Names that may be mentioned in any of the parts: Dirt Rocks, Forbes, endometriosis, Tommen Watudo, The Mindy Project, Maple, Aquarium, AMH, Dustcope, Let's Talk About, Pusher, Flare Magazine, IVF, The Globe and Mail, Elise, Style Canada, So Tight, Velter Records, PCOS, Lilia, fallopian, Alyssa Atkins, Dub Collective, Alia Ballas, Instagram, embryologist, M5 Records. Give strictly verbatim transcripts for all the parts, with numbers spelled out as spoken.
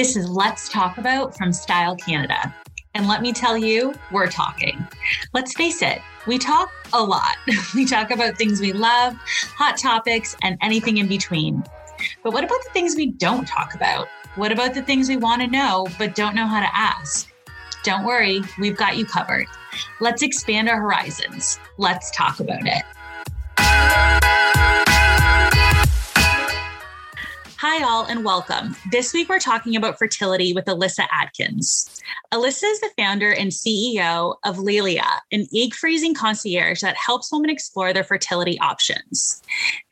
This is Let's Talk About from Style Canada. And let me tell you, we're talking. Let's face it, we talk a lot. We talk about things we love, hot topics, and anything in between. But what about the things we don't talk about? What about the things we want to know but don't know how to ask? Don't worry, we've got you covered. Let's expand our horizons. Let's talk about it. Hi all and welcome. This week we're talking about fertility with Alyssa Atkins. Alyssa is the founder and C E O of Lilia, an egg freezing concierge that helps women explore their fertility options.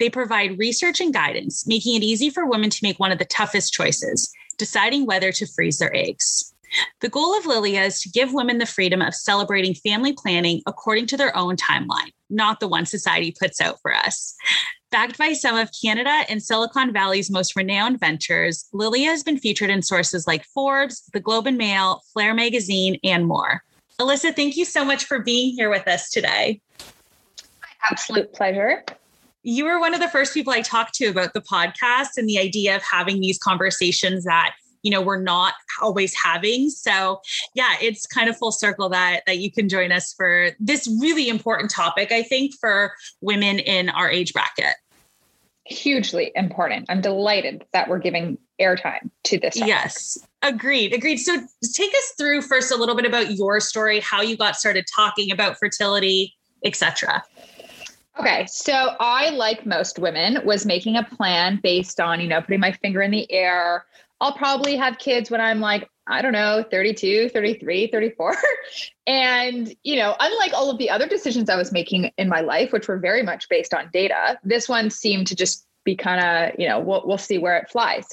They provide research and guidance, making it easy for women to make one of the toughest choices, deciding whether to freeze their eggs. The goal of Lilia is to give women the freedom of celebrating family planning according to their own timeline, not the one society puts out for us. Backed by some of Canada and Silicon Valley's most renowned ventures, Lilia has been featured in sources like Forbes, The Globe and Mail, Flare Magazine, and more. Alyssa, thank you so much for being here with us today. My absolute pleasure. You were one of the first people I talked to about the podcast and the idea of having these conversations that you know, we're not always having. So yeah, it's kind of full circle that, that you can join us for this really important topic, I think, for women in our age bracket. Hugely important. I'm delighted that we're giving airtime to this topic. Yes, agreed. Agreed. So take us through first a little bit about your story, how you got started talking about fertility, et cetera. Okay. So I, like most women, was making a plan based on, you know, putting my finger in the air, I'll probably have kids when I'm like, I don't know, thirty-two, thirty-three, thirty-four. And, you know, unlike all of the other decisions I was making in my life, which were very much based on data, this one seemed to just be kind of, you know, we'll, we'll see where it flies.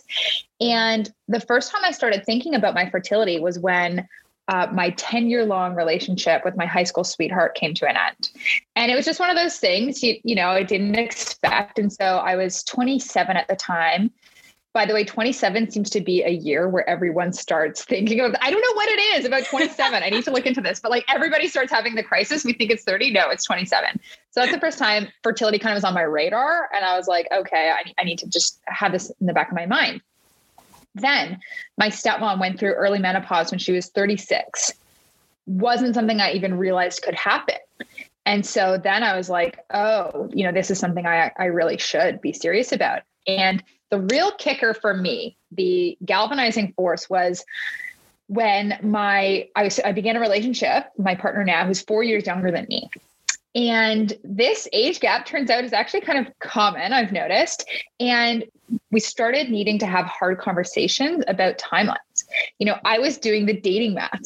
And the first time I started thinking about my fertility was when Uh, my ten year long relationship with my high school sweetheart came to an end. And it was just one of those things, you, you know, I didn't expect. And so I was twenty-seven at the time. By the way, twenty-seven seems to be a year where everyone starts thinking of, I don't know what it is about twenty-seven. I need to look into this, but like everybody starts having the crisis. We think it's thirty. No, it's twenty-seven. So that's the first time fertility kind of was on my radar. And I was like, okay, I, I need to just have this in the back of my mind. Then my stepmom went through early menopause when she was thirty-six. Wasn't something I even realized could happen. And so then I was like, oh, you know, this is something I, I really should be serious about. And the real kicker for me, the galvanizing force, was when my, I was, I began a relationship with my partner now, who's four years younger than me. And this age gap, turns out, is actually kind of common, I've noticed. And we started needing to have hard conversations about timelines. You know, I was doing the dating math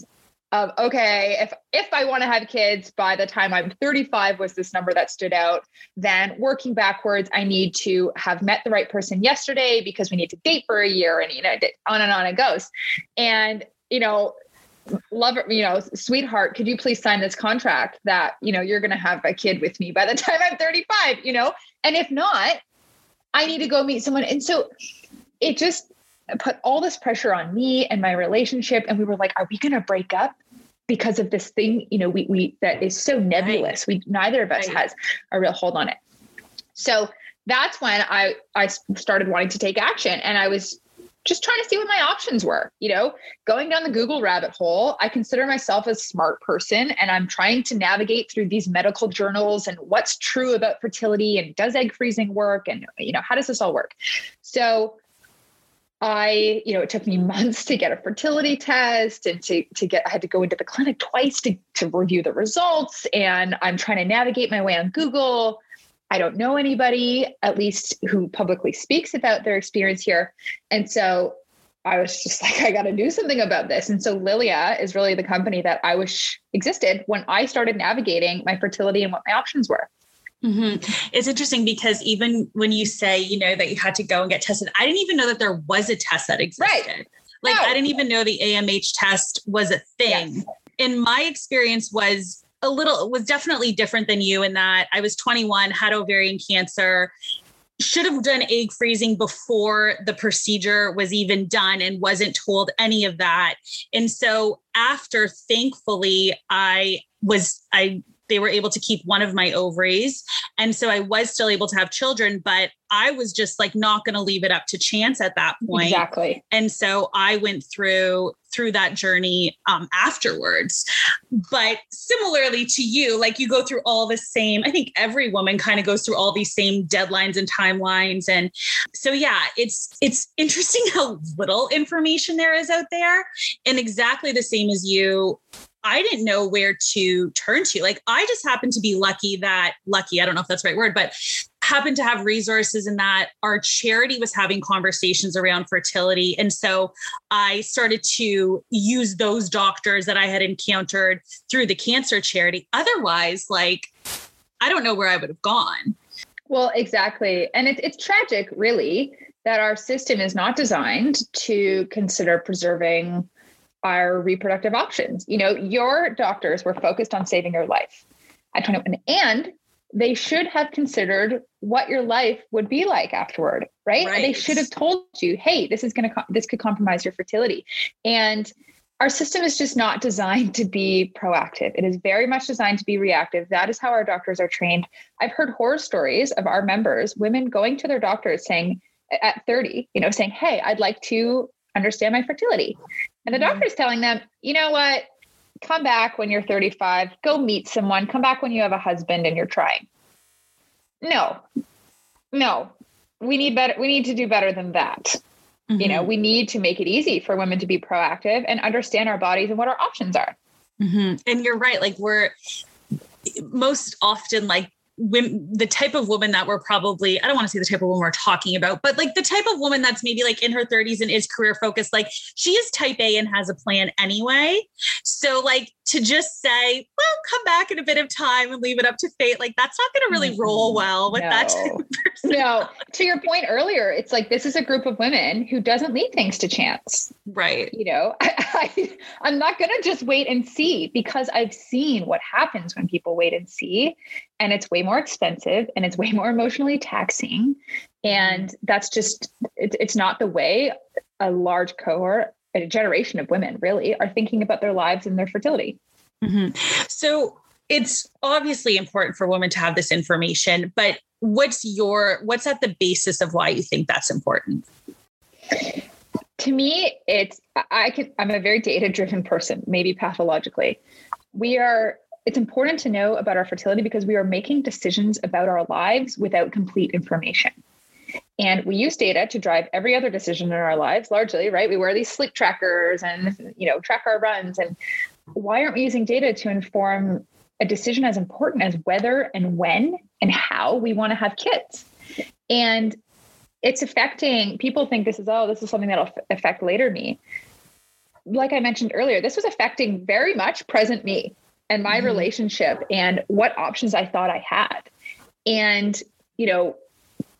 of, okay, if, if I want to have kids by the time I'm thirty-five was this number that stood out. Then working backwards, I need to have met the right person yesterday because we need to date for a year, and, you know, on and on it goes. And, you know, lover, you know, sweetheart, could you please sign this contract that, you know, you're going to have a kid with me by the time I'm thirty-five, you know, and if not, I need to go meet someone. And so it just put all this pressure on me and my relationship. And we were like, are we going to break up because of this thing? You know, we, we, that is so nebulous. Right. We, neither of us right. has a real hold on it. So that's when I, I started wanting to take action, and I was just trying to see what my options were, you know, going down the Google rabbit hole. I consider myself a smart person, and I'm trying to navigate through these medical journals and what's true about fertility and does egg freezing work? And, you know, how does this all work? So I, you know, it took me months to get a fertility test and to, to get, I had to go into the clinic twice to, to review the results. And I'm trying to navigate my way on Google. I don't know anybody, at least who publicly speaks about their experience here. And so I was just like, I got to do something about this. And so Lilia is really the company that I wish existed when I started navigating my fertility and what my options were. Mm-hmm. It's interesting because even when you say, you know, that you had to go and get tested, I didn't even know that there was a test that existed. Right. Like no. I didn't even know the A M H test was a thing. Yes. And my experience was a little, was definitely different than you in that I was twenty-one, had ovarian cancer, should have done egg freezing before the procedure was even done, and wasn't told any of that. And so after, thankfully, I was, I they were able to keep one of my ovaries. And so I was still able to have children, but I was just like not going to leave it up to chance at that point. Exactly. And so I went through through that journey um, afterwards. But similarly to you, like you go through all the same, I think every woman kind of goes through all these same deadlines and timelines. And so, yeah, it's, it's interesting how little information there is out there. And exactly the same as you, I didn't know where to turn to. Like I just happened to be lucky that lucky, I don't know if that's the right word, but happened to have resources in that our charity was having conversations around fertility. And so I started to use those doctors that I had encountered through the cancer charity. Otherwise, like, I don't know where I would have gone. Well, exactly. And it, it's tragic really that our system is not designed to consider preserving our reproductive options. You know, your doctors were focused on saving your life at twenty-one, and they should have considered what your life would be like afterward, right? right. They should have told you, hey, this is going to, this could compromise your fertility. And our system is just not designed to be proactive. It is very much designed to be reactive. That is how our doctors are trained. I've heard horror stories of our members, women going to their doctors saying at thirty, you know, saying, hey, I'd like to understand my fertility. And the doctor's telling them, you know what, come back when you're thirty-five, go meet someone, come back when you have a husband and you're trying. No, no, we need better. We need to do better than that. Mm-hmm. You know, we need to make it easy for women to be proactive and understand our bodies and what our options are. Mm-hmm. And you're right. Like we're most often like, Women, the type of woman that we're probably, I don't want to say the type of woman we're talking about, but like the type of woman that's maybe like in her thirties and is career focused, like she is type A and has a plan anyway. So like to just say, well, come back in a bit of time and leave it up to fate. Like that's not going to really roll well with no. that type of person. No, to your point earlier, it's like, this is a group of women who doesn't leave things to chance. Right. You know, I, I, I'm not going to just wait and see, because I've seen what happens when people wait and see. And it's way more expensive and it's way more emotionally taxing. And that's just, it, it's not the way a large cohort, a generation of women really are thinking about their lives and their fertility. Mm-hmm. So it's obviously important for women to have this information, but what's your, what's at the basis of why you think that's important? To me, it's, I can, I'm a very data-driven person, maybe pathologically. We are, It's important to know about our fertility because we are making decisions about our lives without complete information. And we use data to drive every other decision in our lives, largely, right? We wear these sleep trackers and, you know, track our runs. And why aren't we using data to inform a decision as important as whether and when and how we want to have kids? And it's affecting, people think this is, oh, this is something that'll affect later me. Like I mentioned earlier, this was affecting very much present me and my relationship and what options I thought I had. And, you know,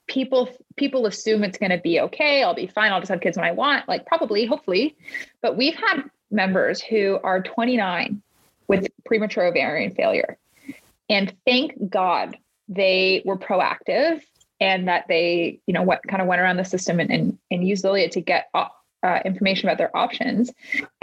people, people assume it's going to be okay. I'll be fine. I'll just have kids when I want, like probably, hopefully. But we've had members who are twenty-nine with premature ovarian failure. And thank God they were proactive and that they, you know, what kind of went around the system and, and, and used Lilia to get uh, information about their options.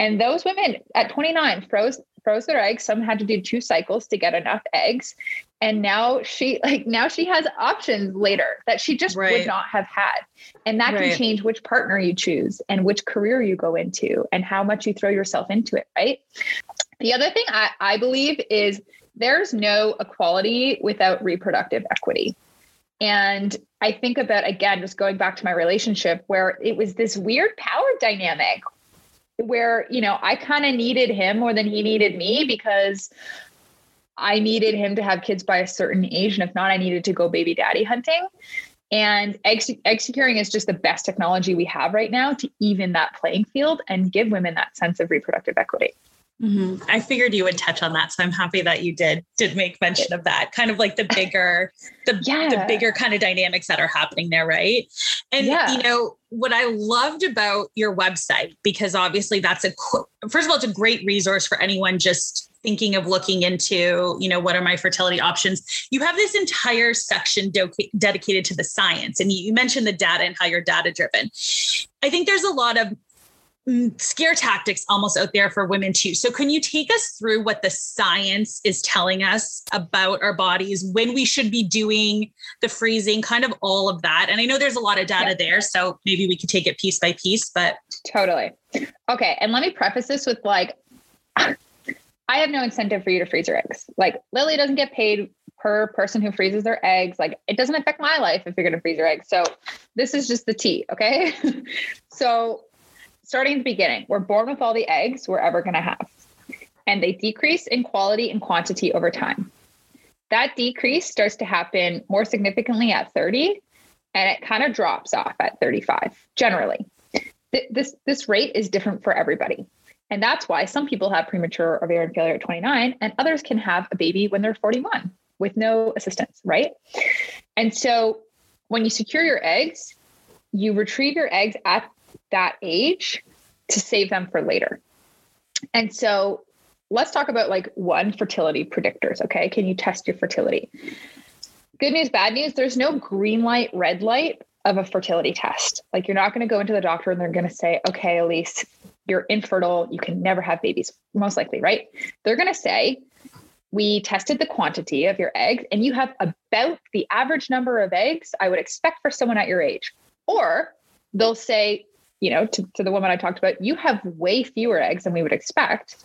And those women at twenty-nine froze froze their eggs. Some had to do two cycles to get enough eggs. And now she like, now she has options later that she just right. would not have had. And that right. can change which partner you choose and which career you go into and how much you throw yourself into it. Right. The other thing I, I believe is there's no equality without reproductive equity. And I think about, again, just going back to my relationship where it was this weird power dynamic where, you know, I kind of needed him more than he needed me because I needed him to have kids by a certain age. And if not, I needed to go baby daddy hunting. And egg, egg securing is just the best technology we have right now to even that playing field and give women that sense of reproductive equity. Mm-hmm. I figured you would touch on that. So I'm happy that you did, did make mention of that, kind of like the bigger, the, yeah. the bigger kind of dynamics that are happening there. Right. And, yeah. you know, what I loved about your website, because obviously that's a, first of all, it's a great resource for anyone just thinking of looking into, you know, what are my fertility options? You have this entire section de- dedicated to the science. And you mentioned the data and how you're data driven. I think there's a lot of scare tactics almost out there for women too. So can you take us through what the science is telling us about our bodies, when we should be doing the freezing, kind of all of that? And I know there's a lot of data yeah. there, so maybe we could take it piece by piece, but. Totally. Okay. And let me preface this with like, I have no incentive for you to freeze your eggs. Like Lily doesn't get paid per person who freezes their eggs. Like it doesn't affect my life if you're going to freeze your eggs. So this is just the tea. Okay. So starting at the beginning, we're born with all the eggs we're ever going to have, and they decrease in quality and quantity over time. That decrease starts to happen more significantly at thirty, and it kind of drops off at thirty-five. Generally, Th- this, this rate is different for everybody. And that's why some people have premature ovarian failure at twenty-nine and others can have a baby when they're forty-one with no assistance. Right. And so when you secure your eggs, you retrieve your eggs at that age to save them for later. And so let's talk about like one fertility predictors. Okay. Can you test your fertility? Good news, bad news. There's no green light, red light of a fertility test. Like you're not going to go into the doctor and they're going to say, okay, Elise, you're infertile. You can never have babies, most likely. Right. They're going to say, we tested the quantity of your eggs and you have about the average number of eggs I would expect for someone at your age. Or they'll say, you know, to, to the woman I talked about, you have way fewer eggs than we would expect.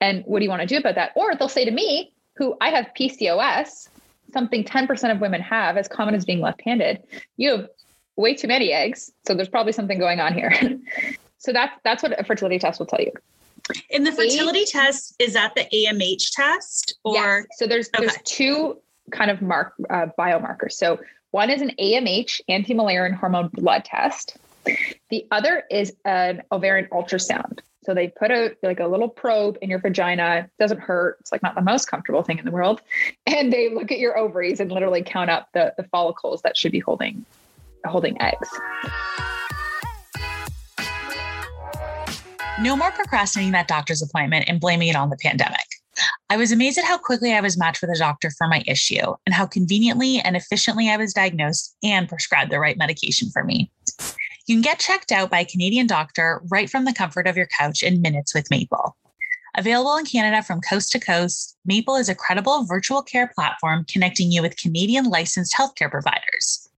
And what do you want to do about that? Or they'll say to me, who I have P C O S, something ten percent of women have, as common as being left-handed, you have way too many eggs. So there's probably something going on here. So that's, that's what a fertility test will tell you. And the fertility Eight, test, is that the A M H test? Or yes. So there's, okay. there's two kind of mark uh, biomarkers. So one is an A M H, anti-Mullerian hormone blood test. The other is an ovarian ultrasound. So they put a like a little probe in your vagina. It doesn't hurt. It's like not the most comfortable thing in the world. And they look at your ovaries and literally count up the, the follicles that should be holding holding eggs. No more procrastinating that doctor's appointment and blaming it on the pandemic. I was amazed at how quickly I was matched with a doctor for my issue and how conveniently and efficiently I was diagnosed and prescribed the right medication for me. You can get checked out by a Canadian doctor right from the comfort of your couch in minutes with Maple. Available in Canada from coast to coast, Maple is a credible virtual care platform connecting you with Canadian licensed healthcare providers.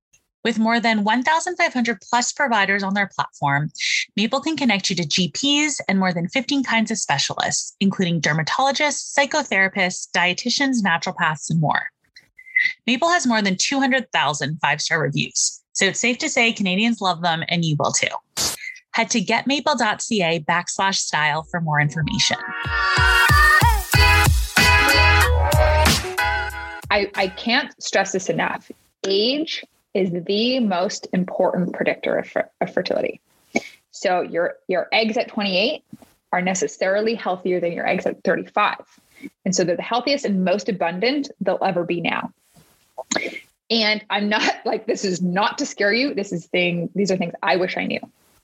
With more than fifteen hundred plus providers on their platform, Maple can connect you to G Ps and more than fifteen kinds of specialists, including dermatologists, psychotherapists, dietitians, naturopaths, and more. Maple has more than two hundred thousand five-star reviews, so it's safe to say Canadians love them and you will too. Head to getmaple.ca backslash style for more information. I, I can't stress this enough. Age is the most important predictor of, of fertility. So your, your eggs at twenty-eight are necessarily healthier than your eggs at thirty-five. And so they're the healthiest and most abundant they'll ever be now. And I'm not like, this is not to scare you. This is thing. These are things I wish I knew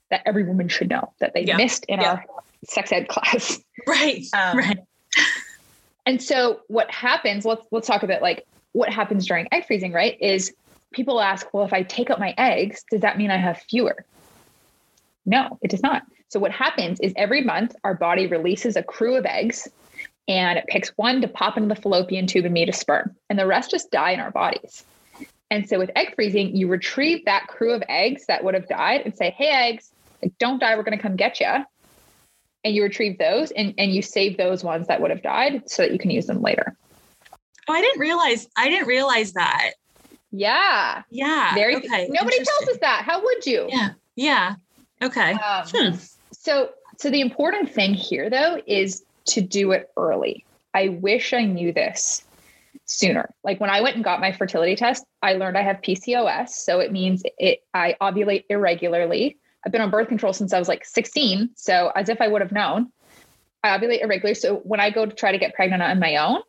that every woman should know that they yeah. missed in yeah. our sex ed class. Right. Um, right. And so what happens, let's, let's talk about like what happens during egg freezing, right? Is people ask, well, if I take out my eggs, does that mean I have fewer? No, it does not. So what happens is every month our body releases a crew of eggs and it picks one to pop into the fallopian tube and meet a sperm, and the rest just die in our bodies. And so with egg freezing, you retrieve that crew of eggs that would have died and say, hey, eggs, don't die. We're going to come get you. And you retrieve those and, and you save those ones that would have died so that you can use them later. Oh, I didn't realize. I didn't realize that. Yeah. Yeah. Very, okay. Nobody tells us that. How would you? Yeah. Yeah. Okay. Um, hmm. So, so the important thing here though, is to do it early. I wish I knew this sooner. Like when I went and got my fertility test, I learned I have P C O S. So it means it, I ovulate irregularly. I've been on birth control since I was like sixteen. So as if I would have known, I ovulate irregularly. So when I go to try to get pregnant on my own,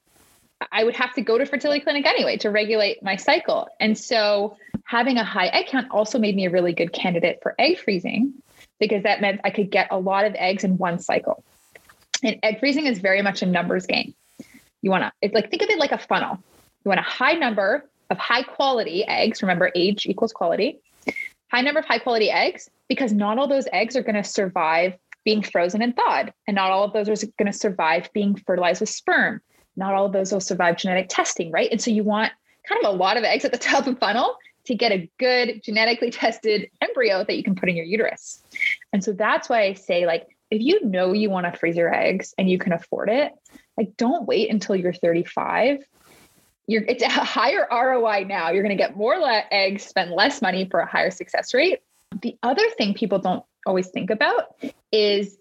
I would have to go to fertility clinic anyway to regulate my cycle. And so having a high egg count also made me a really good candidate for egg freezing because that meant I could get a lot of eggs in one cycle. And egg freezing is very much a numbers game. You want to, it's like, think of it like a funnel. You want a high number of high quality eggs. Remember, age equals quality. High number of high quality eggs, because not all those eggs are going to survive being frozen and thawed. And not all of those are going to survive being fertilized with sperm. Not all of those will survive genetic testing, right? And so you want kind of a lot of eggs at the top of funnel to get a good genetically tested embryo that you can put in your uterus. And so that's why I say, like, if you know you want to freeze your eggs and you can afford it, like, don't wait until you're thirty-five. You're, it's a higher R O I now. You're going to get more le- eggs, spend less money for a higher success rate. The other thing people don't always think about is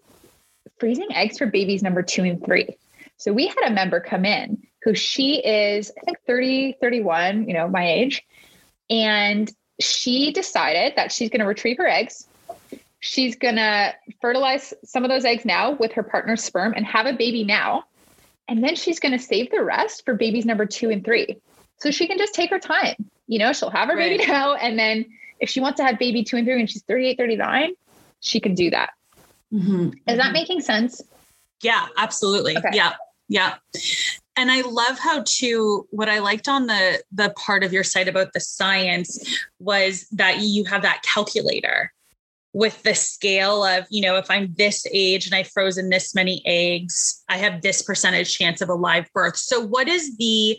freezing eggs for babies number two and three. So we had a member come in who she is, I think thirty, thirty-one, you know, my age. And she decided that she's going to retrieve her eggs. She's going to fertilize some of those eggs now with her partner's sperm and have a baby now. And then she's going to save the rest for babies number two and three. So she can just take her time. You know, she'll have her right. baby now. And then if she wants to have baby two and three when she's thirty-eight, thirty-nine, she can do that. Mm-hmm. Is that making sense? Yeah, absolutely. Okay. Yeah. Yeah. And I love how to, what I liked on the, the part of your site about the science was that you have that calculator with the scale of, you know, if I'm this age and I've frozen this many eggs, I have this percentage chance of a live birth. So what is the,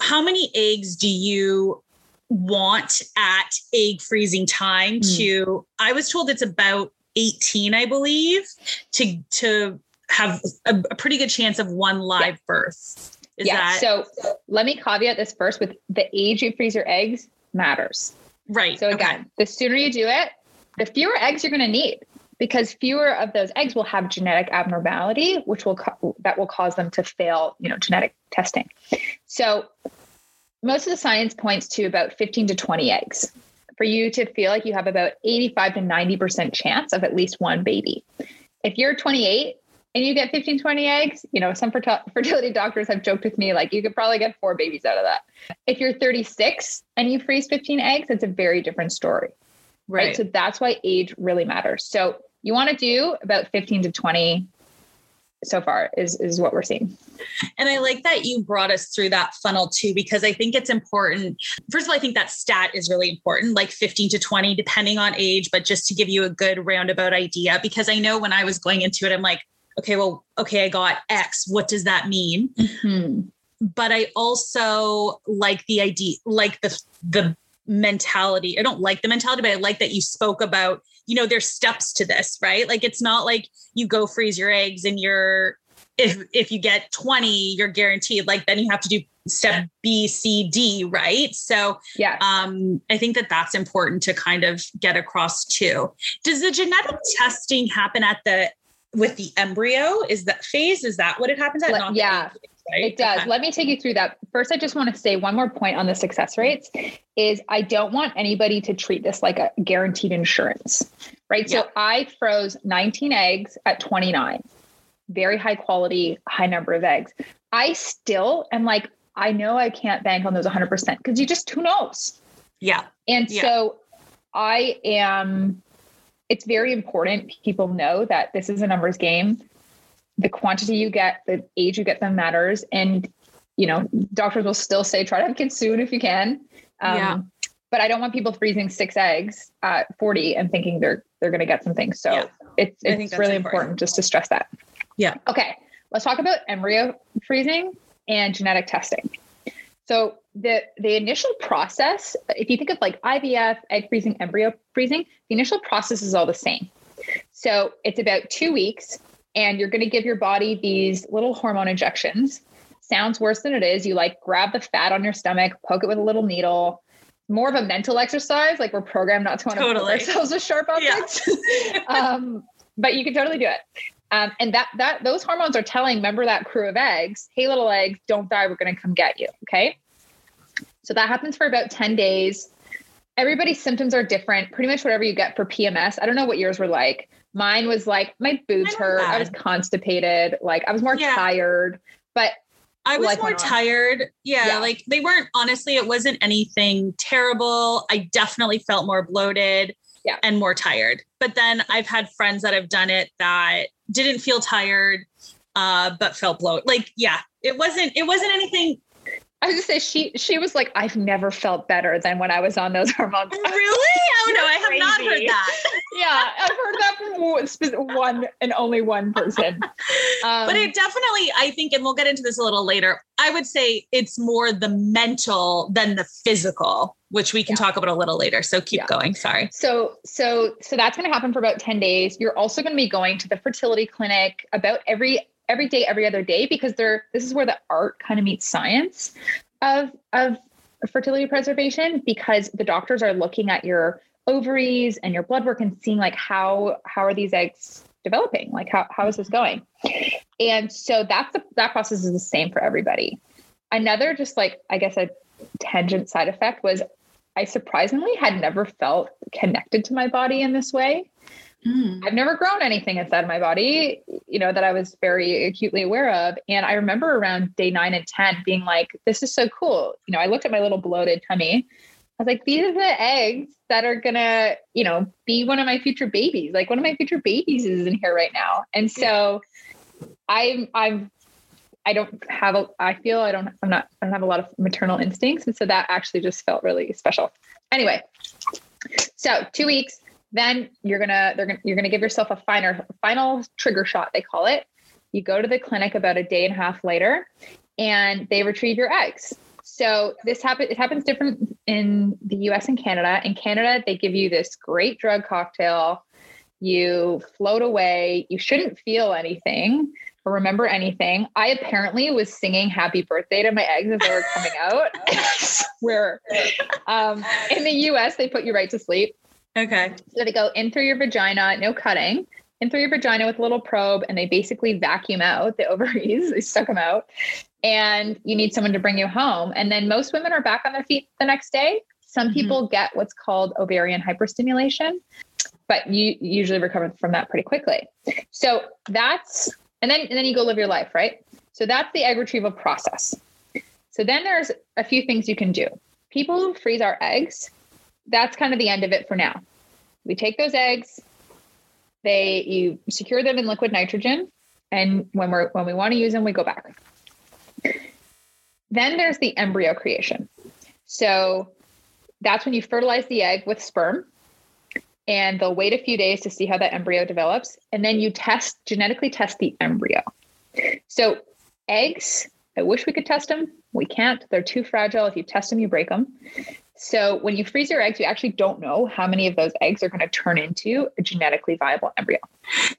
how many eggs do you want at egg freezing time mm. to, I was told it's about eighteen, I believe, to, to have a, a pretty good chance of one live yeah. birth. Is yeah. that- so let me caveat this first with the age you freeze your eggs matters. Right. So again, okay. the sooner you do it, the fewer eggs you're going to need, because fewer of those eggs will have genetic abnormality, which will, co- that will cause them to fail, you know, genetic testing. So most of the science points to about fifteen to twenty eggs for you to feel like you have about eighty-five to ninety percent chance of at least one baby. If you're twenty-eight and you get fifteen, twenty eggs, you know, some fertil- fertility doctors have joked with me, like, you could probably get four babies out of that. If you're thirty-six and you freeze fifteen eggs, it's a very different story. Right. right. So that's why age really matters. So you want to do about fifteen to twenty so far is, is what we're seeing. And I like that you brought us through that funnel too, because I think it's important. First of all, I think that stat is really important, like fifteen to twenty, depending on age, but just to give you a good roundabout idea, because I know when I was going into it, I'm like, okay, well, okay, I got X. What does that mean? Mm-hmm. But I also like the idea, like the, the, mentality. I don't like the mentality, but I like that you spoke about, you know, there's steps to this, right? Like, it's not like you go freeze your eggs and you're, if, if you get twenty, you're guaranteed, like, then you have to do step B, C, D. Right. So yeah, um, I think that that's important to kind of get across too. Does the genetic testing happen at the, with the embryo? Is that phase? Is that what it happens at? Let, yeah. Right? It does. Okay. Let me take you through that. First, I just want to say one more point on the success rates is I don't want anybody to treat this like a guaranteed insurance, right? Yeah. So I froze nineteen eggs at twenty-nine, very high quality, high number of eggs. I still am like, I know I can't bank on those one hundred percent because you just, who knows? Yeah. And yeah. so I am, it's very important people know that this is a numbers game. The quantity you get, the age you get them matters. And, you know, doctors will still say, try to have kids soon if you can. Um, yeah. But I don't want people freezing six eggs at forty and thinking they're, they're going to get something. So yeah. it's, it's really important. important just to stress that. Yeah. Okay. Let's talk about embryo freezing and genetic testing. So the, the initial process, if you think of like I V F, egg freezing, embryo freezing, the initial process is all the same. So it's about two weeks. And you're going to give your body these little hormone injections. Sounds worse than it is. You like grab the fat on your stomach, poke it with a little needle, more of a mental exercise. Like we're programmed not to want totally. to poke ourselves with sharp objects. Yeah. um, but you can totally do it. Um, and that, that, those hormones are telling, remember that crew of eggs, hey, little eggs, don't die. We're going to come get you. Okay. So that happens for about ten days. Everybody's symptoms are different. Pretty much whatever you get for P M S. I don't know what yours were like. Mine was like, my boobs hurt. Bad. I was constipated. Like I was more yeah. tired, but I was more tired. Yeah, yeah. Like they weren't, honestly, it wasn't anything terrible. I definitely felt more bloated yeah. and more tired. But then I've had friends that have done it that didn't feel tired, uh, but felt bloated. Like, yeah, it wasn't, it wasn't anything. I was just say she, she was like, I've never felt better than when I was on those hormones. Really? Oh no, I have not heard that. Yeah. I've heard that from one and only one person. Um, but it definitely, I think, and we'll get into this a little later, I would say it's more the mental than the physical, which we can yeah. talk about a little later. So keep yeah. going. Sorry. So, so, so that's going to happen for about ten days. You're also going to be going to the fertility clinic about every, every day, every other day, because they're, this is where the art kind of meets science of, of fertility preservation, because the doctors are looking at your ovaries and your blood work and seeing like, how, how are these eggs developing? Like how, how is this going? And so that's the, that process is the same for everybody. Another, just like, I guess a tangent side effect was I surprisingly had never felt connected to my body in this way. Mm. I've never grown anything inside of my body, you know, that I was very acutely aware of. And I remember around day nine and ten being like, this is so cool. You know, I looked at my little bloated tummy. I was like, these are the eggs that are going to, you know, be one of my future babies. Like one of my future babies is in here right now. And so I'm, I'm, I don't have, a, I feel I don't, I'm not, I don't have a lot of maternal instincts. And so that actually just felt really special. Anyway, so two weeks, then you're going to, they're going to, you're going to give yourself a finer, final trigger shot, they call it. You go to the clinic about a day and a half later and they retrieve your eggs. So this happens, it happens different in the U S and Canada. In Canada, they give you this great drug cocktail. You float away. You shouldn't feel anything or remember anything. I apparently was singing happy birthday to my eggs as they were coming out. Where um, in the U S, they put you right to sleep. Okay. So they go in through your vagina, no cutting, in through your vagina with a little probe, and they basically vacuum out the ovaries. They suck them out. And you need someone to bring you home. And then most women are back on their feet the next day. Some mm-hmm. people get what's called ovarian hyperstimulation, but you usually recover from that pretty quickly. So that's, and then, and then you go live your life, right? So that's the egg retrieval process. So then there's a few things you can do. People who freeze our eggs, that's kind of the end of it for now. We take those eggs, they, you secure them in liquid nitrogen. And when we're, when we want to use them, we go back. Then there's the embryo creation. So that's when you fertilize the egg with sperm and they'll wait a few days to see how that embryo develops. And then you test, genetically test the embryo. So eggs, I wish we could test them. We can't, they're too fragile. If you test them, you break them. So when you freeze your eggs, you actually don't know how many of those eggs are going to turn into a genetically viable embryo.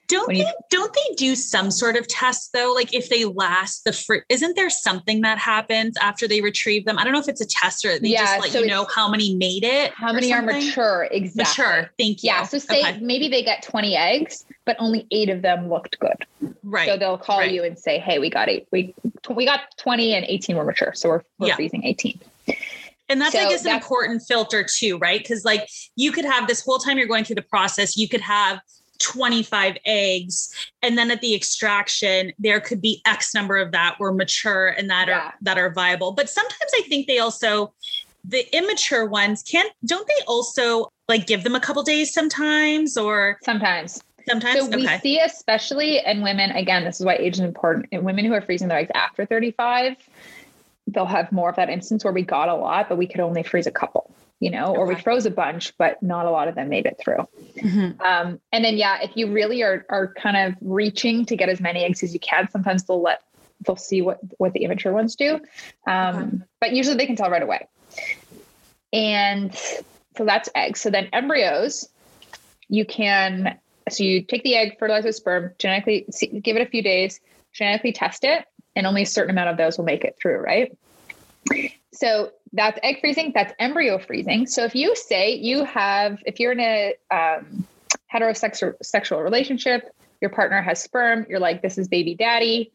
Don't when they? You, don't they do some sort of test though? Like if they last the fruit, isn't there something that happens after they retrieve them? I don't know if it's a test or they yeah, just let so you know how many made it. How many something? Are mature? Exactly. Mature. Thank you. Yeah. So say okay. maybe they get twenty eggs, but only eight of them looked good. Right. So they'll call right. you and say, "Hey, we got eight. We we got twenty and eighteen were mature, so we're we're yeah. freezing eighteen." And that's, so I guess, an important filter too, right? Because like you could have this whole time you're going through the process, you could have twenty-five eggs. And then at the extraction, there could be X number of that were mature and that yeah. are, that are viable. But sometimes I think they also, the immature ones can, don't they also like give them a couple days sometimes or? Sometimes. Sometimes. So okay. we see, especially in women, again, this is why age is important. In women who are freezing their eggs after thirty-five, they'll have more of that instance where we got a lot, but we could only freeze a couple, you know, okay. or we froze a bunch, but not a lot of them made it through. Mm-hmm. Um, and then, yeah, if you really are are kind of reaching to get as many eggs as you can, sometimes they'll let, they'll see what, what the immature ones do. Um, okay. But usually they can tell right away. And so that's eggs. So then embryos, you can, so you take the egg, fertilize with sperm, genetically, give it a few days, genetically test it. And only a certain amount of those will make it through, right? So that's egg freezing, that's embryo freezing. So if you say you have, if you're in a um, heterosexual sexual relationship, your partner has sperm, you're like, this is baby daddy,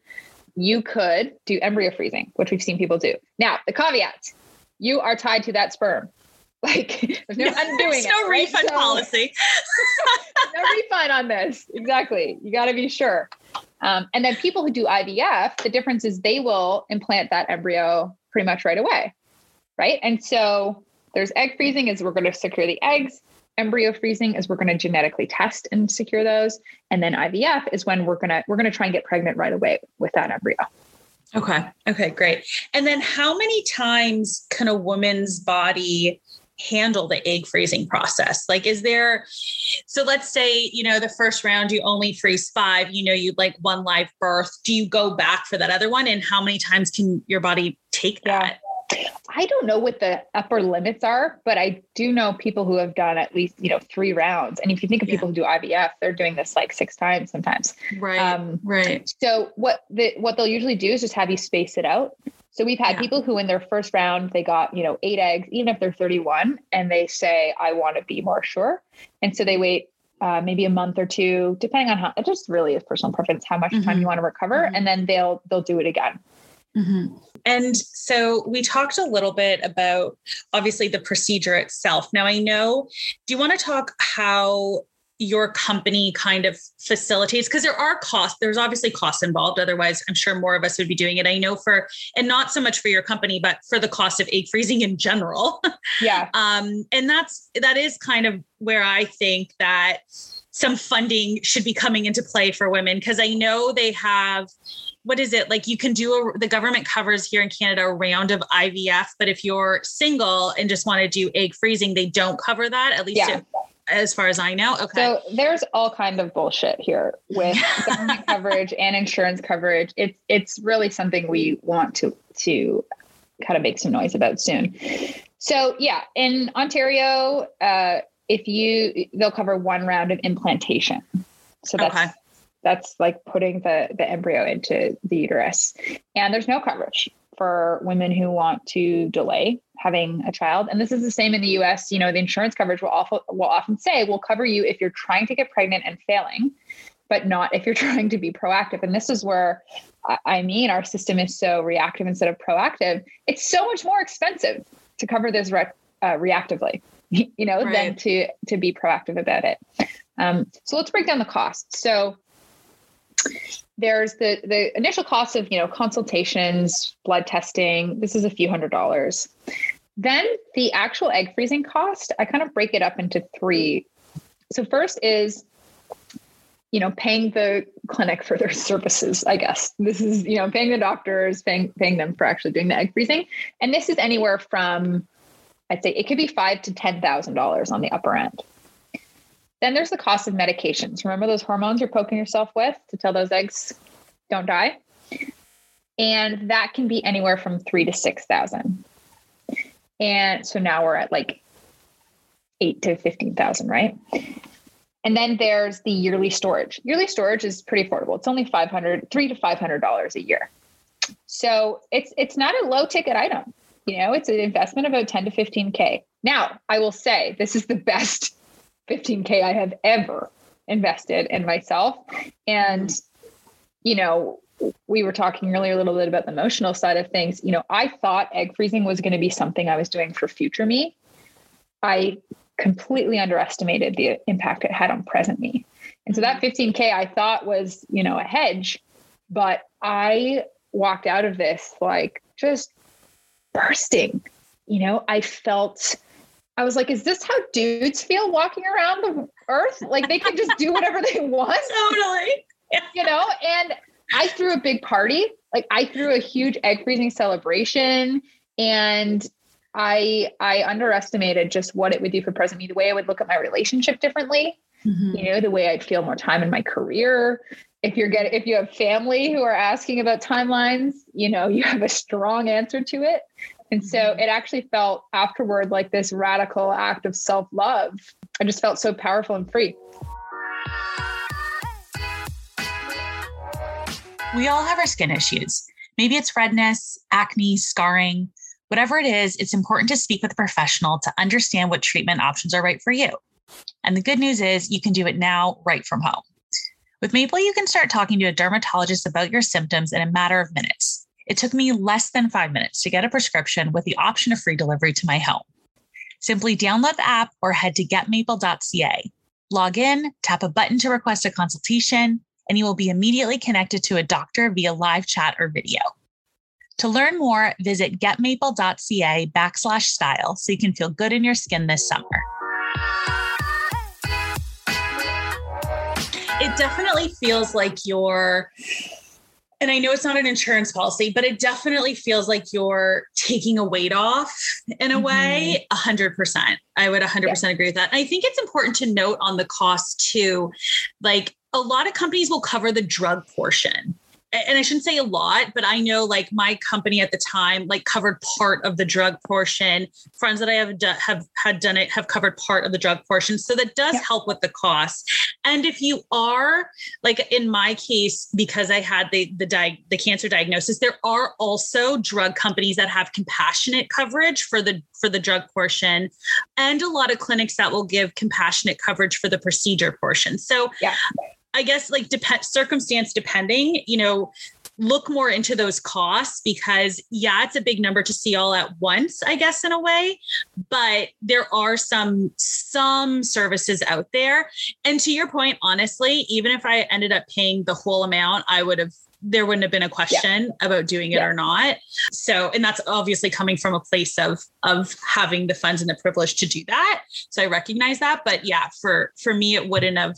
you could do embryo freezing, which we've seen people do. Now, the caveat, you are tied to that sperm. Like there's no undoing there's no it. No refund so, policy. No refund on this. Exactly. You got to be sure. Um, and then people who do I V F, the difference is they will implant that embryo pretty much right away. Right. And so there's egg freezing is we're going to secure the eggs. Embryo freezing is we're going to genetically test and secure those. And then I V F is when we're going to, we're going to try and get pregnant right away with that embryo. Okay. Okay, great. And then how many times can a woman's body handle the egg freezing process? Like, is there, so let's say, you know, the first round, you only freeze five, you know, you'd like one live birth. Do you go back for that other one? And how many times can your body take that? I don't know what the upper limits are, but I do know people who have done at least, you know, three rounds. And if you think of yeah. people who do I V F, they're doing this like six times sometimes. Right. Um, right. So what the, what they'll usually do is just have you space it out. So we've had yeah. people who in their first round, they got, you know, eight eggs, even if they're thirty-one, and they say, I want to be more sure. And so they wait uh, maybe a month or two, depending on how, it just really is personal preference, how much mm-hmm. time you want to recover. Mm-hmm. And then they'll, they'll do it again. Mm-hmm. And so we talked a little bit about obviously the procedure itself. Now I know, do you want to talk how your company kind of facilitates, because there are costs, there's obviously costs involved. Otherwise I'm sure more of us would be doing it. I know for, and not so much for your company, but for the cost of egg freezing in general. Yeah. um, and that's, that is kind of where I think that some funding should be coming into play for women. Cause I know they have, what is it? Like you can do a, the government covers here in Canada a round of I V F, but if you're single and just want to do egg freezing, they don't cover that, at least yeah. as far as I know. Okay. So there's all kinds of bullshit here with government coverage and insurance coverage. It's, it's really something we want to, to kind of make some noise about soon. So yeah, in Ontario, uh, if you, they'll cover one round of implantation. So that's, okay. that's like putting the, the embryo into the uterus, and there's no coverage for women who want to delay having a child. And this is the same in the U S, you know, the insurance coverage will often, will often say, we'll cover you if you're trying to get pregnant and failing, but not if you're trying to be proactive. And this is where, I mean, our system is so reactive instead of proactive. It's so much more expensive to cover this re- uh, reactively. you know, right. than to, to be proactive about it. Um, so let's break down the cost. So there's the, the initial cost of, you know, consultations, blood testing. This is a few hundred dollars. Then the actual egg freezing cost, I kind of break it up into three. So first is, you know, paying the clinic for their services, I guess. This is, you know, paying the doctors, paying, paying them for actually doing the egg freezing. And this is anywhere from, I'd say it could be five to ten thousand dollars on the upper end. Then there's the cost of medications. Remember those hormones you're poking yourself with to tell those eggs don't die? And that can be anywhere from three to six thousand. And so now we're at like eight to fifteen thousand, right? And then there's the yearly storage. Yearly storage is pretty affordable. It's only five hundred, three to five hundred dollars a year. So it's, it's not a low ticket item. You know, it's an investment of about ten to fifteen K. Now, I will say this is the best fifteen K I have ever invested in myself. And, you know, we were talking earlier a little bit about the emotional side of things. You know, I thought egg freezing was going to be something I was doing for future me. I completely underestimated the impact it had on present me. And so that fifteen K I thought was, you know, a hedge, but I walked out of this like just bursting. You know, I felt, I was like, is this how dudes feel walking around the earth? Like they can just do whatever they want. Totally. Yeah. You know, and I threw a big party. Like I threw a huge egg freezing celebration, and I, I underestimated just what it would do for present me, the way I would look at my relationship differently, mm-hmm. you know, the way I'd feel more time in my career. If you're getting, if you have family who are asking about timelines, you know, you have a strong answer to it. And so it actually felt afterward like this radical act of self-love. I just felt so powerful and free. We all have our skin issues. Maybe it's redness, acne, scarring, whatever it is, it's important to speak with a professional to understand what treatment options are right for you. And the good news is you can do it now right from home. With Maple, you can start talking to a dermatologist about your symptoms in a matter of minutes. It took me less than five minutes to get a prescription with the option of free delivery to my home. Simply download the app or head to get maple dot c a. Log in, tap a button to request a consultation, and you will be immediately connected to a doctor via live chat or video. To learn more, visit get maple dot c a backslash style so you can feel good in your skin this summer. It definitely feels like you're and I know it's not an insurance policy, but it definitely feels like you're taking a weight off in a mm-hmm. way. A hundred percent. I would a hundred percent agree with that. And I think it's important to note on the cost too, like a lot of companies will cover the drug portion. And I shouldn't say a lot, but I know like my company at the time, like covered part of the drug portion. Friends that I have done, have had done it have covered part of the drug portion. So that does yeah. help with the cost. And if you are like in my case, because I had the, the, di- the cancer diagnosis, there are also drug companies that have compassionate coverage for the, for the drug portion and a lot of clinics that will give compassionate coverage for the procedure portion. So yeah. I guess like dep- circumstance depending, you know, look more into those costs because yeah, it's a big number to see all at once, I guess in a way, but there are some, some services out there. And to your point, honestly, even if I ended up paying the whole amount, I would have, there wouldn't have been a question yeah. about doing it yeah. or not. So, and that's obviously coming from a place of, of having the funds and the privilege to do that. So I recognize that, but yeah, for, for me, it wouldn't have,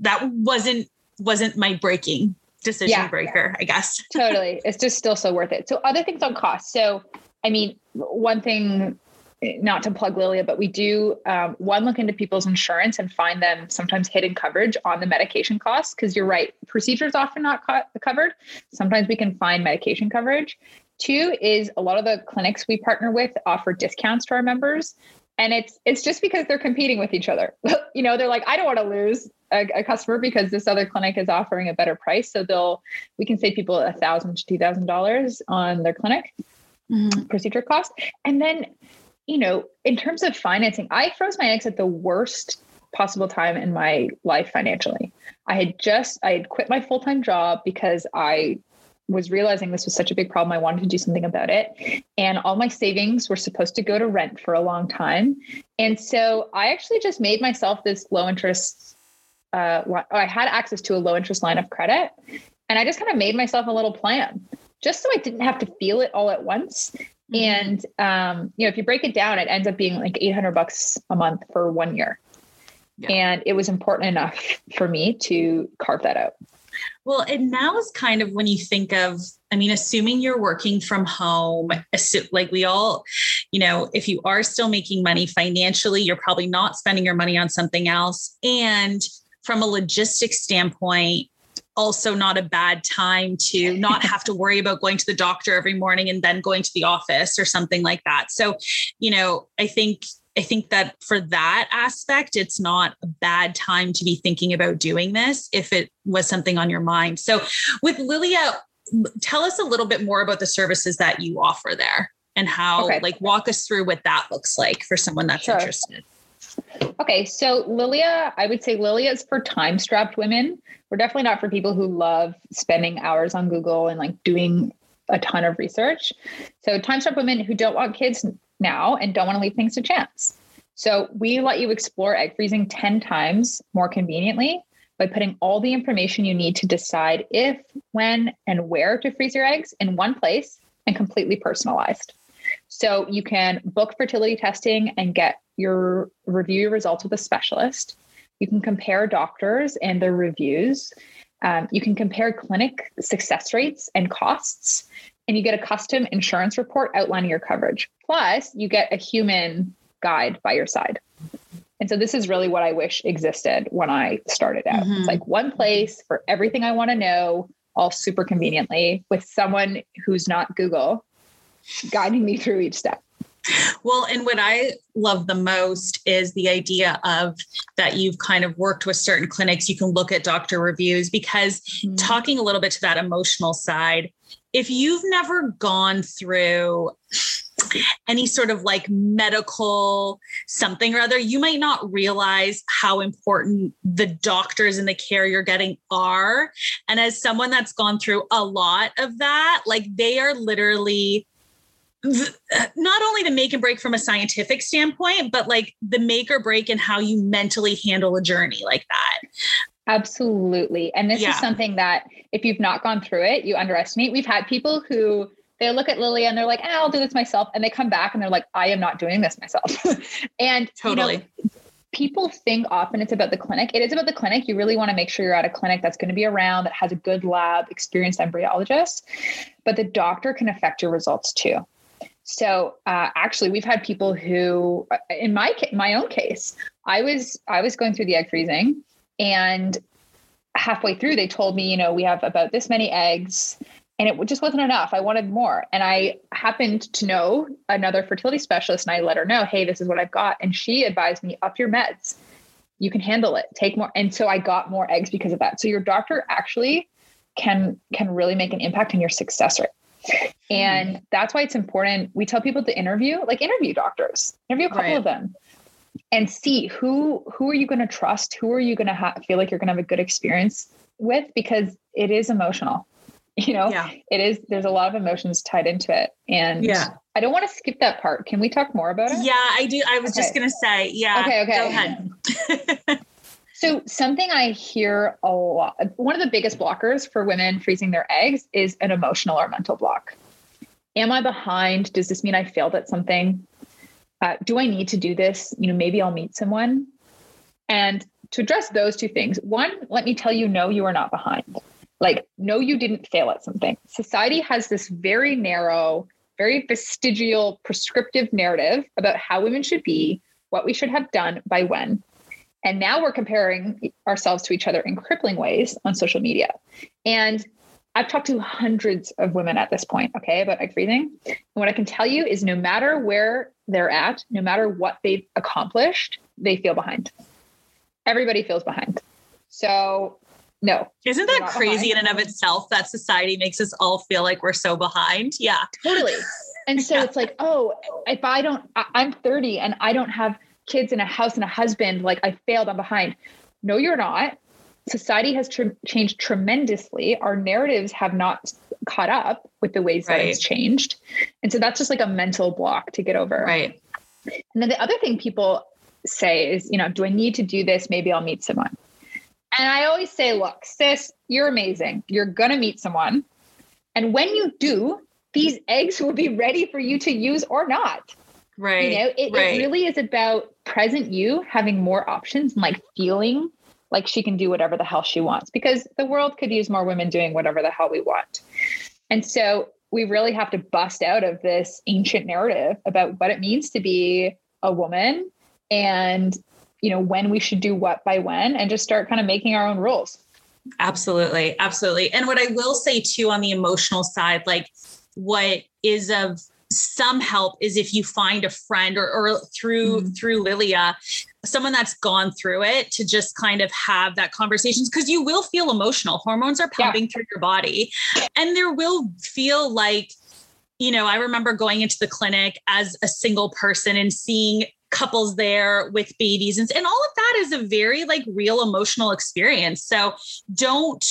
that wasn't, wasn't my breaking decision yeah, breaker, yeah. I guess. Totally. It's just still so worth it. So other things on cost. So, I mean, one thing, not to plug Lilia, but we do, um, one, look into people's insurance and find them sometimes hidden coverage on the medication costs. Cause you're right. Procedures often not co- covered. Sometimes we can find medication coverage. Two is a lot of the clinics we partner with offer discounts to our members. And it's, it's just because they're competing with each other. You know, they're like, I don't want to lose a, a customer because this other clinic is offering a better price. So they'll, we can save people a thousand to two thousand dollars on their clinic mm-hmm. procedure cost. And then, you know, in terms of financing, I froze my eggs at the worst possible time in my life financially. I had just, I had quit my full-time job because I was realizing this was such a big problem. I wanted to do something about it. And all my savings were supposed to go to rent for a long time. And so I actually just made myself this low interest, uh, li- I had access to a low interest line of credit. And I just kind of made myself a little plan just so I didn't have to feel it all at once. Mm-hmm. And, um, you know, if you break it down, it ends up being like eight hundred bucks a month for one year. Yeah. And it was important enough for me to carve that out. Well, and now is kind of when you think of, I mean, assuming you're working from home, like we all, you know, if you are still making money financially, you're probably not spending your money on something else. And from a logistics standpoint, also not a bad time to not have to worry about going to the doctor every morning and then going to the office or something like that. So, you know, I think I think that for that aspect, it's not a bad time to be thinking about doing this if it was something on your mind. So with Lilia, tell us a little bit more about the services that you offer there and how, okay. like walk us through what that looks like for someone that's sure. interested. Okay. So Lilia, I would say Lilia is for time-strapped women. We're definitely not for people who love spending hours on Google and like doing a ton of research. So time-strapped women who don't want kids now and don't want to leave things to chance. So we let you explore egg freezing ten times more conveniently by putting all the information you need to decide if, when, and where to freeze your eggs in one place and completely personalized. So you can book fertility testing and get your review your results with a specialist. You can compare doctors and their reviews. Um, you can compare clinic success rates and costs. And you get a custom insurance report outlining your coverage. Plus, you get a human guide by your side. And so this is really what I wish existed when I started out. Mm-hmm. It's like one place for everything I want to know, all super conveniently, with someone who's not Google guiding me through each step. Well, and what I love the most is the idea of that you've kind of worked with certain clinics. You can look at doctor reviews because mm-hmm. talking a little bit to that emotional side, if you've never gone through any sort of like medical something or other, you might not realize how important the doctors and the care you're getting are. And as someone that's gone through a lot of that, like they are literally not only the make and break from a scientific standpoint, but like the make or break and how you mentally handle a journey like that. Absolutely. And this yeah. is something that if you've not gone through it, you underestimate. We've had people who they look at Lilia and they're like, eh, I'll do this myself. And they come back and they're like, I am not doing this myself. And totally. You know, people think often it's about the clinic. It is about the clinic. You really want to make sure you're at a clinic that's going to be around, that has a good lab, experienced embryologist, but the doctor can affect your results too. So uh, actually we've had people who, in my ca- my own case, I was, I was going through the egg freezing, and halfway through they told me, you know, we have about this many eggs and it just wasn't enough. I wanted more. And I happened to know another fertility specialist, and I let her know, hey, this is what I've got. And she advised me, up your meds. You can handle it. Take more. And so I got more eggs because of that. So your doctor actually can, can really make an impact on your success rate. And that's why it's important. We tell people to interview, like interview doctors, interview a couple right. of them, and see who, who are you going to trust? Who are you going to ha- feel like you're going to have a good experience with? Because it is emotional. You know, yeah. it is, there's a lot of emotions tied into it. And yeah. I don't want to skip that part. Can we talk more about it? Yeah, I do. I was okay. just going to say, yeah, okay, okay. Go ahead. So something I hear a lot, one of the biggest blockers for women freezing their eggs is an emotional or mental block. Am I behind? Does this mean I failed at something? Uh, do I need to do this? You know, maybe I'll meet someone. And to address those two things, one, let me tell you, no, you are not behind. Like, no, you didn't fail at something. Society has this very narrow, very vestigial, prescriptive narrative about how women should be, what we should have done by when. And now we're comparing ourselves to each other in crippling ways on social media. And I've talked to hundreds of women at this point, okay, about egg freezing. And what I can tell you is no matter where they're at, no matter what they've accomplished, they feel behind. Everybody feels behind. So... no. Isn't that crazy behind. In and of itself that society makes us all feel like we're so behind? Yeah, totally. And so yeah. it's like, oh, if I don't, I, I'm thirty and I don't have kids and a house and a husband, like I failed, I'm behind. No, you're not. Society has tr- changed tremendously. Our narratives have not caught up with the ways right. that it's changed. And so that's just like a mental block to get over. Right. And then the other thing people say is, you know, do I need to do this? Maybe I'll meet someone. And I always say, look, sis, you're amazing. You're going to meet someone. And when you do, these eggs will be ready for you to use or not. Right. You know, it, right. it really is about present you having more options and like feeling like she can do whatever the hell she wants, because the world could use more women doing whatever the hell we want. And so we really have to bust out of this ancient narrative about what it means to be a woman and you know, when we should do what by when, and just start kind of making our own rules. Absolutely. Absolutely. And what I will say too, on the emotional side, like what is of some help is if you find a friend or, or through, mm-hmm. through Lilia, someone that's gone through it, to just kind of have that conversation, because you will feel emotional. Hormones are pumping yeah. through your body, and there will feel like, you know, I remember going into the clinic as a single person and seeing couples there with babies, and, and all of that is a very like real emotional experience. So don't,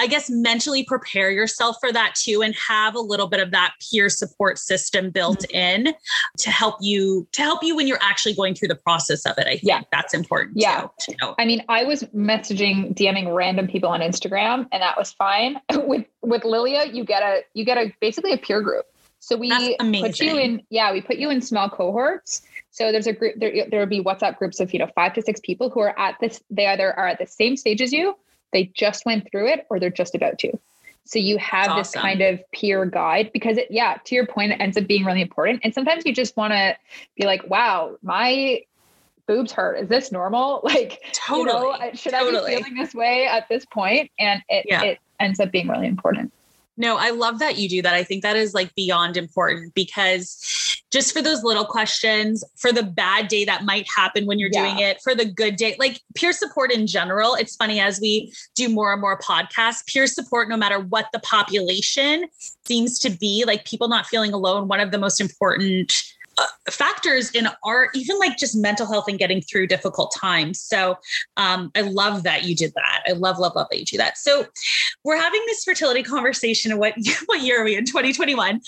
I guess, mentally prepare yourself for that too, and have a little bit of that peer support system built in to help you, to help you when you're actually going through the process of it. I think yeah. that's important. Yeah. Too, to I mean, I was messaging, DMing random people on Instagram, and that was fine. with, with Lilia, you get a, you get a, basically a peer group. So we put you in, yeah, we put you in small cohorts. So there's a group, there there will be WhatsApp groups of, you know, five to six people who are at this, they either are at the same stage as you, they just went through it, or they're just about to. So you have That's this awesome. Kind of peer guide, because it, yeah, to your point, it ends up being really important. And sometimes you just want to be like, wow, my boobs hurt. Is this normal? Like, totally, you know, should totally. I be feeling this way at this point? And it, yeah. it ends up being really important. No, I love that you do that. I think that is like beyond important, because just for those little questions, for the bad day that might happen when you're yeah. doing it, for the good day, like peer support in general. It's funny, as we do more and more podcasts, peer support, no matter what the population, seems to be like people not feeling alone. One of the most important Uh, factors in our, even like just mental health and getting through difficult times. So um, I love that you did that. I love, love, love that you do that. So we're having this fertility conversation. What, what year are we in? twenty twenty-one.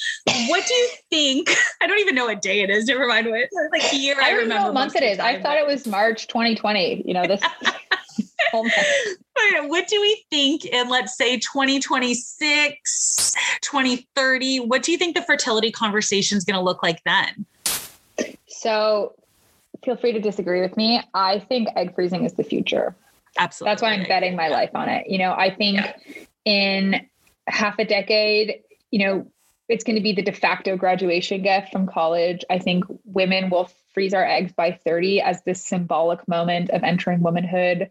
What do you think? I don't even know what day it is. Never mind what like year. I, I remember know what month it is. Time. I thought it was March, twenty twenty. You know, this whole month. What do we think in, let's say, twenty twenty-six, twenty thirty? What do you think the fertility conversation is going to look like then? So feel free to disagree with me. I think egg freezing is the future. Absolutely. That's why I'm betting my life on it. You know, I think yeah. in half a decade, you know, it's going to be the de facto graduation gift from college. I think women will freeze our eggs by thirty as this symbolic moment of entering womanhood.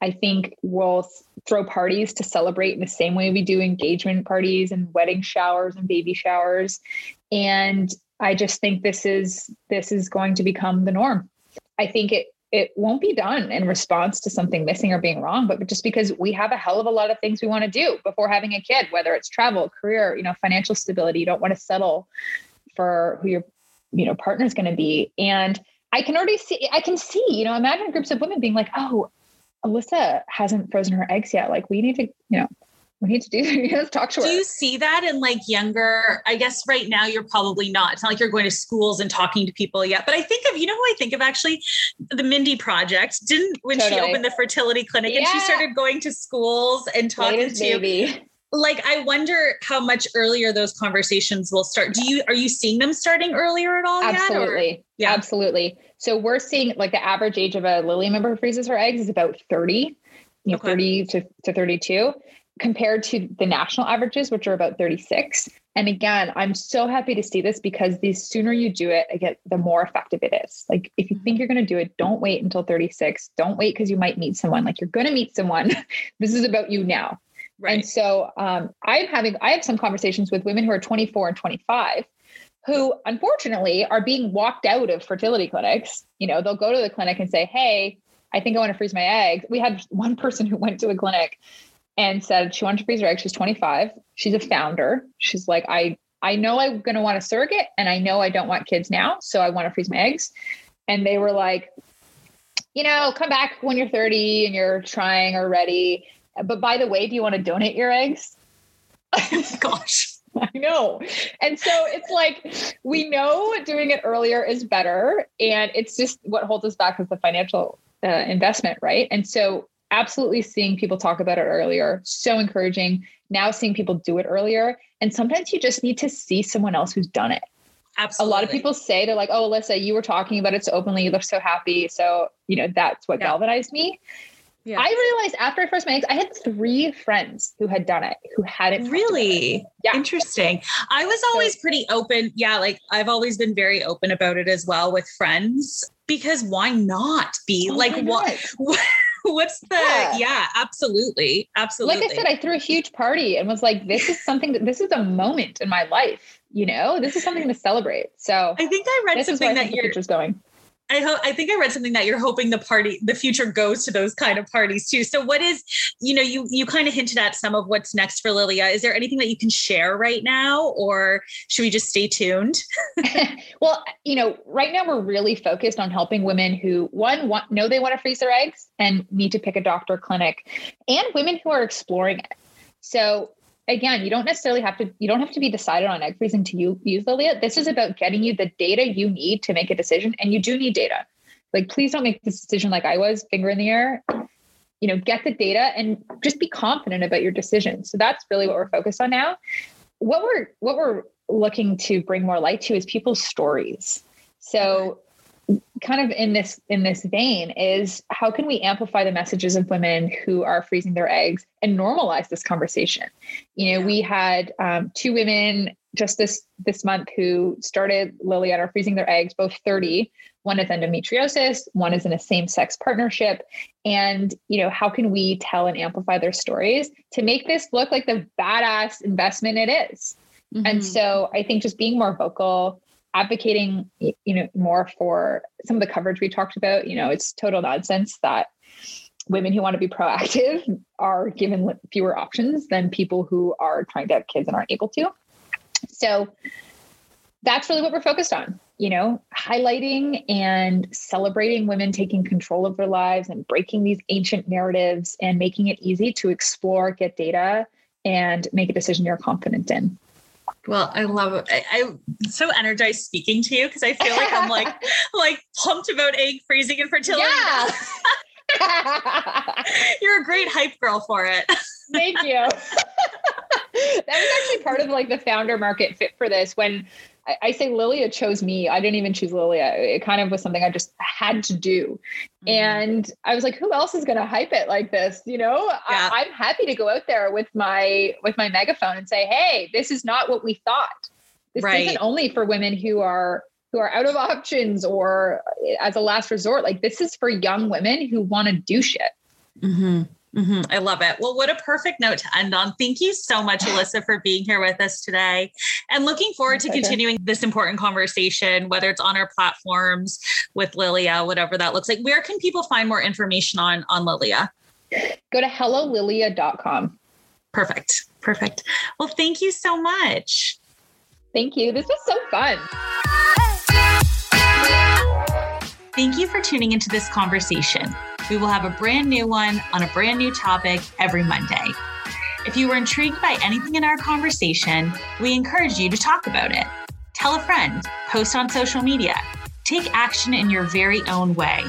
I think we'll throw parties to celebrate in the same way we do engagement parties and wedding showers and baby showers. And I just think this is, this is going to become the norm. I think it, it won't be done in response to something missing or being wrong, but just because we have a hell of a lot of things we want to do before having a kid, whether it's travel, career, you know, financial stability. You don't want to settle for who your, you know, partner is going to be. And I can already see, I can see, you know, imagine groups of women being like, oh, Alyssa hasn't frozen her eggs yet. Like we need to, you know, we need to do, you know, talk to her. Do you see that in like younger, I guess right now you're probably not, it's not like you're going to schools and talking to people yet, but I think of, you know who I think of actually? The Mindy Project didn't, when totally. She opened the fertility clinic yeah. and she started going to schools and talking Latest to baby. Like, I wonder how much earlier those conversations will start. Do you, are you seeing them starting earlier at all? Absolutely. Yet, or, yeah, absolutely. So we're seeing like the average age of a Lily member who freezes her eggs is about thirty, you know, okay. thirty to, to thirty-two. Compared to the national averages, which are about thirty-six. And again, I'm so happy to see this because the sooner you do it, again, the more effective it is. Like if you think you're going to do it, don't wait until thirty-six. Don't wait because you might meet someone. Like you're going to meet someone. This is about you now. Right. And so um, I'm having, I have some conversations with women who are twenty-four and twenty-five who unfortunately are being walked out of fertility clinics. You know, they'll go to the clinic and say, hey, I think I want to freeze my eggs. We had one person who went to a clinic and said she wanted to freeze her eggs. She's twenty-five. She's a founder. She's like, I, I know I'm going to want a surrogate and I know I don't want kids now. So I want to freeze my eggs. And they were like, you know, come back when you're thirty and you're trying or ready. But by the way, do you want to donate your eggs? Gosh, I know. And so it's like, we know doing it earlier is better. And it's just what holds us back is the financial uh, investment. Right. And so absolutely seeing people talk about it earlier. So encouraging. Now seeing people do it earlier. And sometimes you just need to see someone else who's done it. Absolutely. A lot of people say they're like, oh, Alyssa, you were talking about it so openly. You look so happy. So, you know, that's what yeah. galvanized me. Yeah. I realized after I first met eggs, I had three friends who had done it, who hadn't. Really? Yeah. Interesting. I was always so, pretty open. Yeah. Like I've always been very open about it as well with friends, because why not be oh like, what? What's the, yeah. yeah, absolutely. Absolutely. Like I said, I threw a huge party and was like, this is something that this is a moment in my life. You know, this is something to celebrate. So I think I read something that your future's going. I hope, I think I read something that you're hoping the party, the future goes to those kind of parties too. So what is, you know, you, you kind of hinted at some of what's next for Lilia. Is there anything that you can share right now, or should we just stay tuned? Well, you know, right now we're really focused on helping women who one want, know they want to freeze their eggs and need to pick a doctor clinic, and women who are exploring it. So again, you don't necessarily have to, you don't have to be decided on egg freezing to you, use Lilia. This is about getting you the data you need to make a decision. And you do need data. Like, please don't make this decision like I was, finger in the air, you know, get the data and just be confident about your decision. So that's really what we're focused on now. What we're, what we're looking to bring more light to is people's stories. So kind of in this, in this vein is how can we amplify the messages of women who are freezing their eggs and normalize this conversation? You know, yeah. we had um, two women just this, this month who started Lilia and are freezing their eggs, both thirty. One is endometriosis. One is in a same-sex partnership. And, you know, how can we tell and amplify their stories to make this look like the badass investment it is? Mm-hmm. And so I think just being more vocal, advocating, you know, more for some of the coverage we talked about. You know, it's total nonsense that women who want to be proactive are given fewer options than people who are trying to have kids and aren't able to. So that's really what we're focused on, you know, highlighting and celebrating women taking control of their lives and breaking these ancient narratives and making it easy to explore, get data, and make a decision you're confident in. Well, I love it. I, I'm so energized speaking to you because I feel like I'm like, like pumped about egg freezing and fertility. Yeah. You're a great hype girl for it. Thank you. That was actually part of like the founder market fit for this. When I, I say Lilia chose me. I didn't even choose Lilia. It kind of was something I just had to do. Mm-hmm. And I was like, who else is going to hype it like this? You know, yeah. I, I'm happy to go out there with my, with my megaphone and say, hey, this is not what we thought. This right. isn't only for women who are, who are out of options or as a last resort. Like, this is for young women who want to do shit. Mm-hmm. Mm-hmm. I love it. Well, what a perfect note to end on. Thank you so much, Alyssa, for being here with us today, and looking forward to continuing this important conversation, whether it's on our platforms with Lilia, whatever that looks like. Where can people find more information on, on Lilia? Go to hello lilia dot com. Perfect. Perfect. Well, thank you so much. Thank you. This was so fun. Thank you for tuning into this conversation. We will have a brand new one on a brand new topic every Monday. If you were intrigued by anything in our conversation, we encourage you to talk about it. Tell a friend, post on social media, take action in your very own way.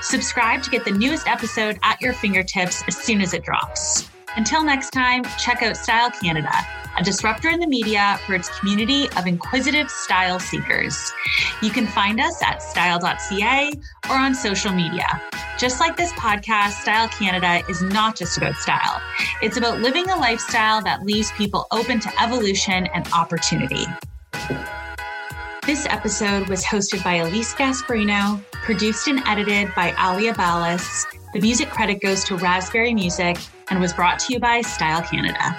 Subscribe to get the newest episode at your fingertips as soon as it drops. Until next time, check out Style Canada, a disruptor in the media for its community of inquisitive style seekers. You can find us at style dot c a or on social media. Just like this podcast, Style Canada is not just about style. It's about living a lifestyle that leaves people open to evolution and opportunity. This episode was hosted by Elise Gasparino, produced and edited by Alia Ballas. The music credit goes to Raspberry Music and was brought to you by Style Canada.